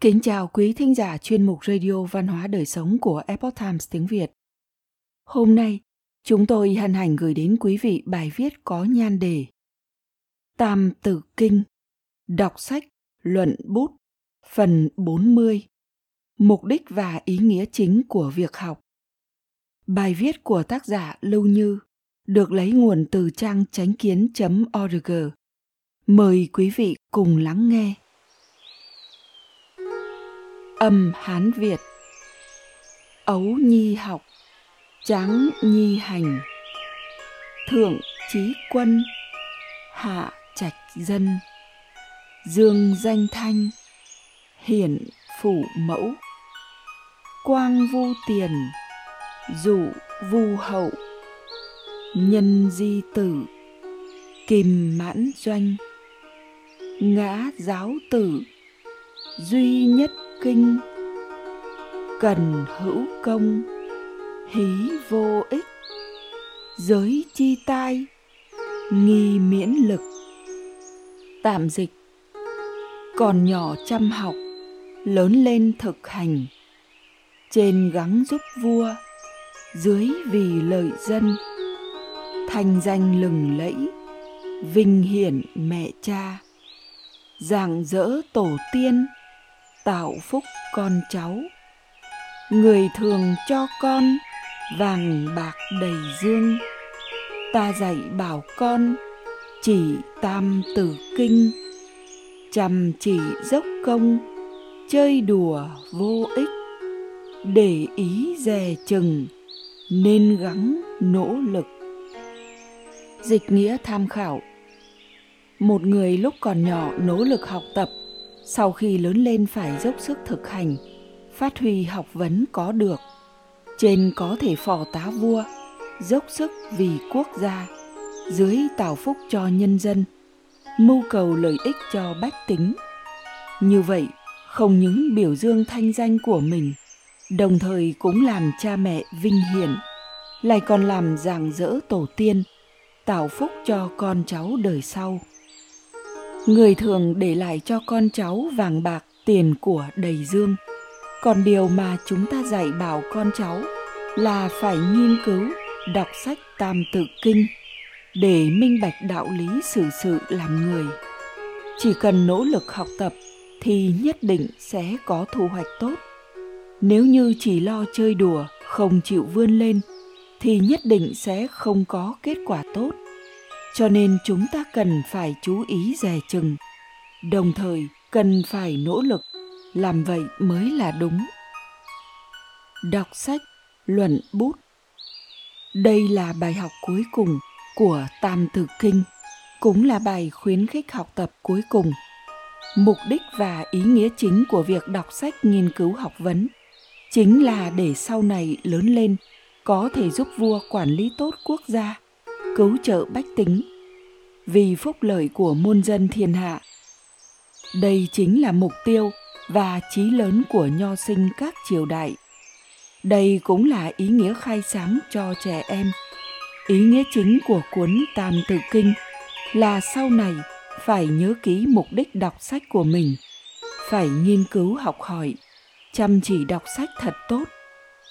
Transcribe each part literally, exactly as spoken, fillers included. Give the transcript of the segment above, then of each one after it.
Kính chào quý thính giả chuyên mục Radio Văn hóa Đời Sống của Epoch Times tiếng Việt. Hôm nay, chúng tôi hân hạnh gửi đến quý vị bài viết có nhan đề Tam Tự Kinh, đọc sách, luận bút, phần bốn mươi, mục đích và ý nghĩa chính của việc học. Bài viết của tác giả Lưu Như được lấy nguồn từ trang Chánh Kiến chấm org. Mời quý vị cùng lắng nghe. Âm Hán Việt. Ấu nhi học, tráng nhi hành. Thượng trí quân, hạ trạch dân. Dương danh thanh, hiển phủ mẫu. Quang vu tiền, dụ vu hậu. Nhân di tử, kìm mãn doanh. Ngã giáo tử, duy nhất kinh. Cần hữu công, hí vô ích. Giới chi tai, nghi miễn lực. Tạm dịch: còn nhỏ chăm học, lớn lên thực hành. Trên gắng giúp vua, dưới vì lợi dân. Thành danh lừng lẫy, vinh hiển mẹ cha. Rạng rỡ tổ tiên, tạo phúc con cháu. Người thường cho con vàng bạc đầy dương. Ta dạy bảo con chỉ Tam Tử Kinh. Chăm chỉ dốc công, chơi đùa vô ích. Để ý dè chừng, nên gắng nỗ lực. Dịch nghĩa tham khảo: một người lúc còn nhỏ nỗ lực học tập, sau khi lớn lên phải dốc sức thực hành, phát huy học vấn có được. Trên có thể phò tá vua, dốc sức vì quốc gia, dưới tạo phúc cho nhân dân, mưu cầu lợi ích cho bách tính. Như vậy, không những biểu dương thanh danh của mình, đồng thời cũng làm cha mẹ vinh hiển, lại còn làm rạng rỡ tổ tiên, tạo phúc cho con cháu đời sau. Người thường để lại cho con cháu vàng bạc tiền của đầy dương. Còn điều mà chúng ta dạy bảo con cháu là phải nghiên cứu, đọc sách Tam Tự Kinh để minh bạch đạo lý xử sự làm người. Chỉ cần nỗ lực học tập thì nhất định sẽ có thu hoạch tốt. Nếu như chỉ lo chơi đùa, không chịu vươn lên thì nhất định sẽ không có kết quả tốt. Cho nên chúng ta cần phải chú ý dè chừng, đồng thời cần phải nỗ lực, làm vậy mới là đúng. Đọc sách, luận bút. Đây là bài học cuối cùng của Tam Tự Kinh, cũng là bài khuyến khích học tập cuối cùng. Mục đích và ý nghĩa chính của việc đọc sách nghiên cứu học vấn chính là để sau này lớn lên có thể giúp vua quản lý tốt quốc gia, cứu trợ bách tính, vì phúc lợi của muôn dân thiên hạ. Đây chính là mục tiêu và chí lớn của nho sinh các triều đại. Đây cũng là ý nghĩa khai sáng cho trẻ em. Ý nghĩa chính của cuốn Tam Tự Kinh là sau này phải nhớ kỹ mục đích đọc sách của mình, phải nghiên cứu học hỏi, chăm chỉ đọc sách thật tốt.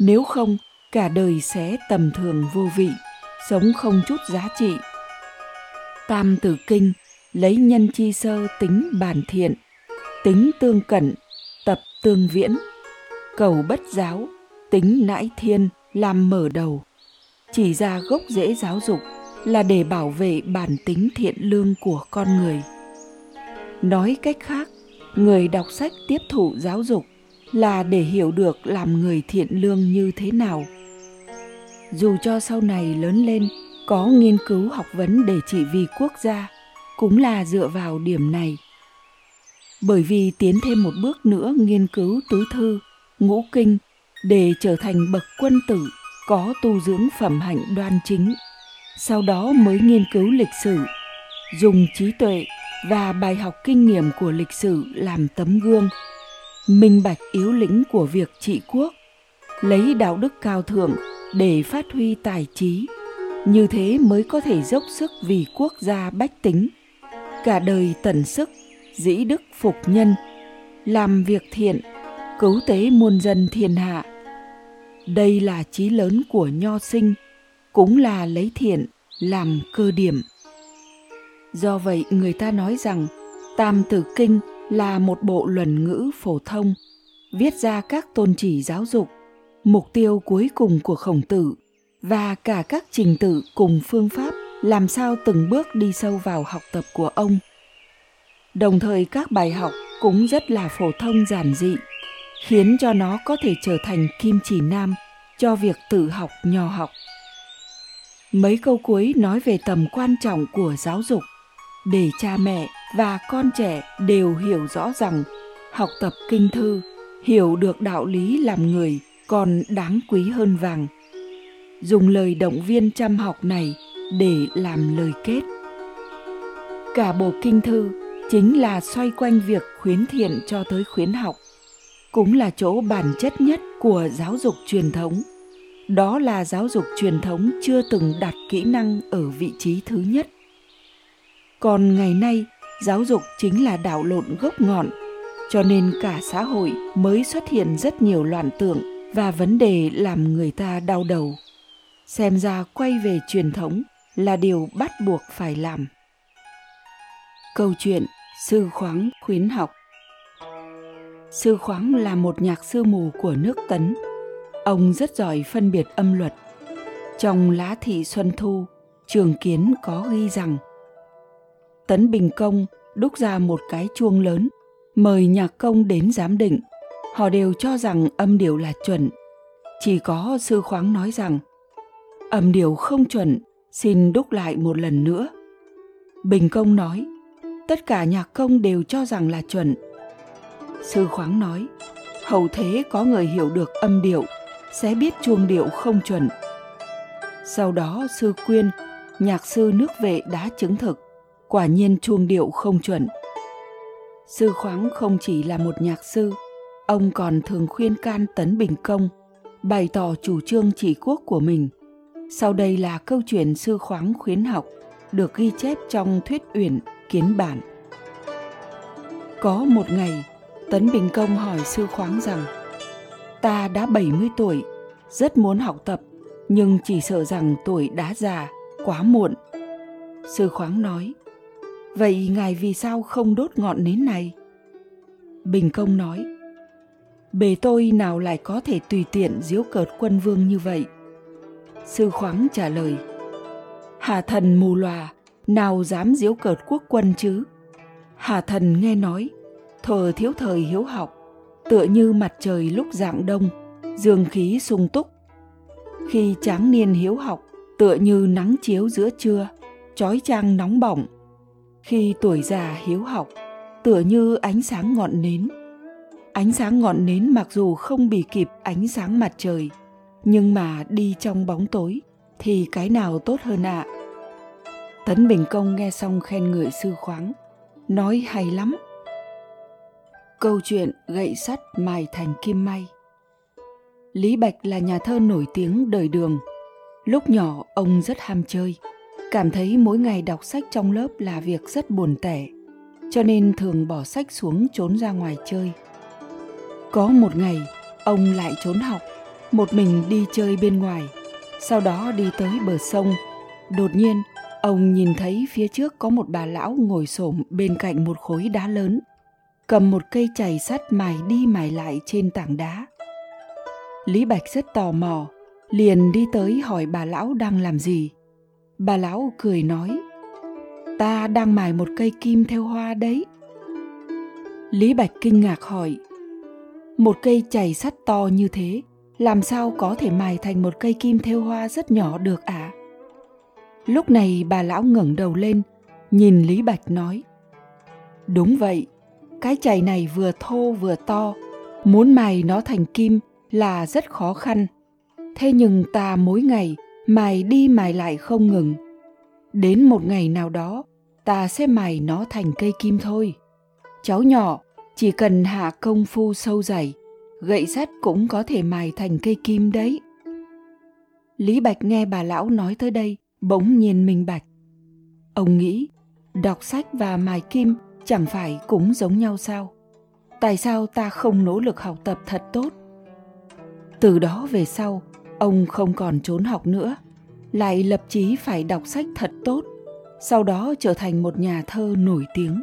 Nếu không, cả đời sẽ tầm thường vô vị, sống không chút giá trị. Tam Tử Kinh lấy nhân chi sơ tính bản thiện, tính tương cận, tập tương viễn, cầu bất giáo, tính nãi thiên làm mở đầu. Chỉ ra gốc rễ giáo dục là để bảo vệ bản tính thiện lương của con người. Nói cách khác, người đọc sách tiếp thụ giáo dục là để hiểu được làm người thiện lương như thế nào. Dù cho sau này lớn lên có nghiên cứu học vấn để chỉ vì quốc gia, cũng là dựa vào điểm này. Bởi vì tiến thêm một bước nữa nghiên cứu tứ thư, ngũ kinh để trở thành bậc quân tử có tu dưỡng phẩm hạnh đoan chính, sau đó mới nghiên cứu lịch sử, dùng trí tuệ và bài học kinh nghiệm của lịch sử làm tấm gương, minh bạch yếu lĩnh của việc trị quốc, lấy đạo đức cao thượng để phát huy tài trí, như thế mới có thể dốc sức vì quốc gia bách tính, cả đời tận sức, dĩ đức phục nhân, làm việc thiện, cứu tế muôn dân thiên hạ. Đây là chí lớn của nho sinh, cũng là lấy thiện làm cơ điểm. Do vậy người ta nói rằng Tam Tự Kinh là một bộ luận ngữ phổ thông, viết ra các tôn chỉ giáo dục, mục tiêu cuối cùng của Khổng Tử và cả các trình tự cùng phương pháp làm sao từng bước đi sâu vào học tập của ông. Đồng thời các bài học cũng rất là phổ thông giản dị, khiến cho nó có thể trở thành kim chỉ nam cho việc tự học nho học. Mấy câu cuối nói về tầm quan trọng của giáo dục, để cha mẹ và con trẻ đều hiểu rõ rằng học tập kinh thư, hiểu được đạo lý làm người còn đáng quý hơn vàng. Dùng lời động viên chăm học này để làm lời kết. Cả bộ kinh thư chính là xoay quanh việc khuyến thiện cho tới khuyến học, cũng là chỗ bản chất nhất của giáo dục truyền thống. Đó là giáo dục truyền thống chưa từng đặt kỹ năng ở vị trí thứ nhất. Còn ngày nay, giáo dục chính là đảo lộn gốc ngọn, cho nên cả xã hội mới xuất hiện rất nhiều loạn tưởng và vấn đề làm người ta đau đầu. Xem ra quay về truyền thống là điều bắt buộc phải làm. Câu chuyện Sư Khoáng khuyến học. Sư Khoáng là một nhạc sư mù của nước Tấn. Ông rất giỏi phân biệt âm luật. Trong Lá Thị Xuân Thu, Trường Kiến có ghi rằng Tấn Bình Công đúc ra một cái chuông lớn, mời nhạc công đến giám định. Họ đều cho rằng âm điệu là chuẩn. Chỉ có Sư Khoáng nói rằng âm điệu không chuẩn, xin đúc lại một lần nữa. Bình Công nói, tất cả nhạc công đều cho rằng là chuẩn. Sư Khoáng nói, hầu thế có người hiểu được âm điệu, sẽ biết chuông điệu không chuẩn. Sau đó Sư Quyên, nhạc sư nước Vệ đã chứng thực, quả nhiên chuông điệu không chuẩn. Sư Khoáng không chỉ là một nhạc sư, ông còn thường khuyên can Tấn Bình Công, bày tỏ chủ trương trị quốc của mình. Sau đây là câu chuyện Sư Khoáng khuyến học, được ghi chép trong Thuyết Uyển Kiến Bản. Có một ngày, Tấn Bình Công hỏi Sư Khoáng rằng, ta đã bảy mươi tuổi, rất muốn học tập, nhưng chỉ sợ rằng tuổi đã già, quá muộn. Sư Khoáng nói, vậy ngài vì sao không đốt ngọn nến này? Bình Công nói, bề tôi nào lại có thể tùy tiện giễu cợt quân vương như vậy? Sư Khoáng trả lời, hà thần mù lòa, nào dám giễu cợt quốc quân chứ? Hà thần nghe nói, thờ thiếu thời hiếu học, tựa như mặt trời lúc rạng đông, dương khí sung túc. Khi tráng niên hiếu học, tựa như nắng chiếu giữa trưa, chói chang nóng bỏng. Khi tuổi già hiếu học, tựa như ánh sáng ngọn nến. Ánh sáng ngọn nến mặc dù không bì kịp ánh sáng mặt trời, nhưng mà đi trong bóng tối thì cái nào tốt hơn ạ? À? Tấn Bình Công nghe xong khen ngợi Sư Khoáng, nói hay lắm. Câu chuyện Gậy Sắt Mài Thành Kim May. Lý Bạch là nhà thơ nổi tiếng đời Đường. Lúc nhỏ ông rất ham chơi, cảm thấy mỗi ngày đọc sách trong lớp là việc rất buồn tẻ, cho nên thường bỏ sách xuống trốn ra ngoài chơi. Có một ngày, ông lại trốn học, một mình đi chơi bên ngoài, sau đó đi tới bờ sông. Đột nhiên, ông nhìn thấy phía trước có một bà lão ngồi xổm bên cạnh một khối đá lớn, cầm một cây chày sắt mài đi mài lại trên tảng đá. Lý Bạch rất tò mò, liền đi tới hỏi bà lão đang làm gì. Bà lão cười nói, ta đang mài một cây kim theo hoa đấy. Lý Bạch kinh ngạc hỏi, một cây chày sắt to như thế, làm sao có thể mài thành một cây kim thêu hoa rất nhỏ được ạ? À? Lúc này bà lão ngẩng đầu lên, nhìn Lý Bạch nói, đúng vậy, cái chày này vừa thô vừa to, muốn mài nó thành kim là rất khó khăn. Thế nhưng ta mỗi ngày mài đi mài lại không ngừng. Đến một ngày nào đó, ta sẽ mài nó thành cây kim thôi. Cháu nhỏ chỉ cần hạ công phu sâu dày, gậy sắt cũng có thể mài thành cây kim đấy. Lý Bạch nghe bà lão nói tới đây, bỗng nhiên minh bạch. Ông nghĩ, đọc sách và mài kim chẳng phải cũng giống nhau sao? tại sao ta không nỗ lực học tập thật tốt? Từ đó về sau, ông không còn trốn học nữa, lại lập chí phải đọc sách thật tốt, sau đó trở thành một nhà thơ nổi tiếng.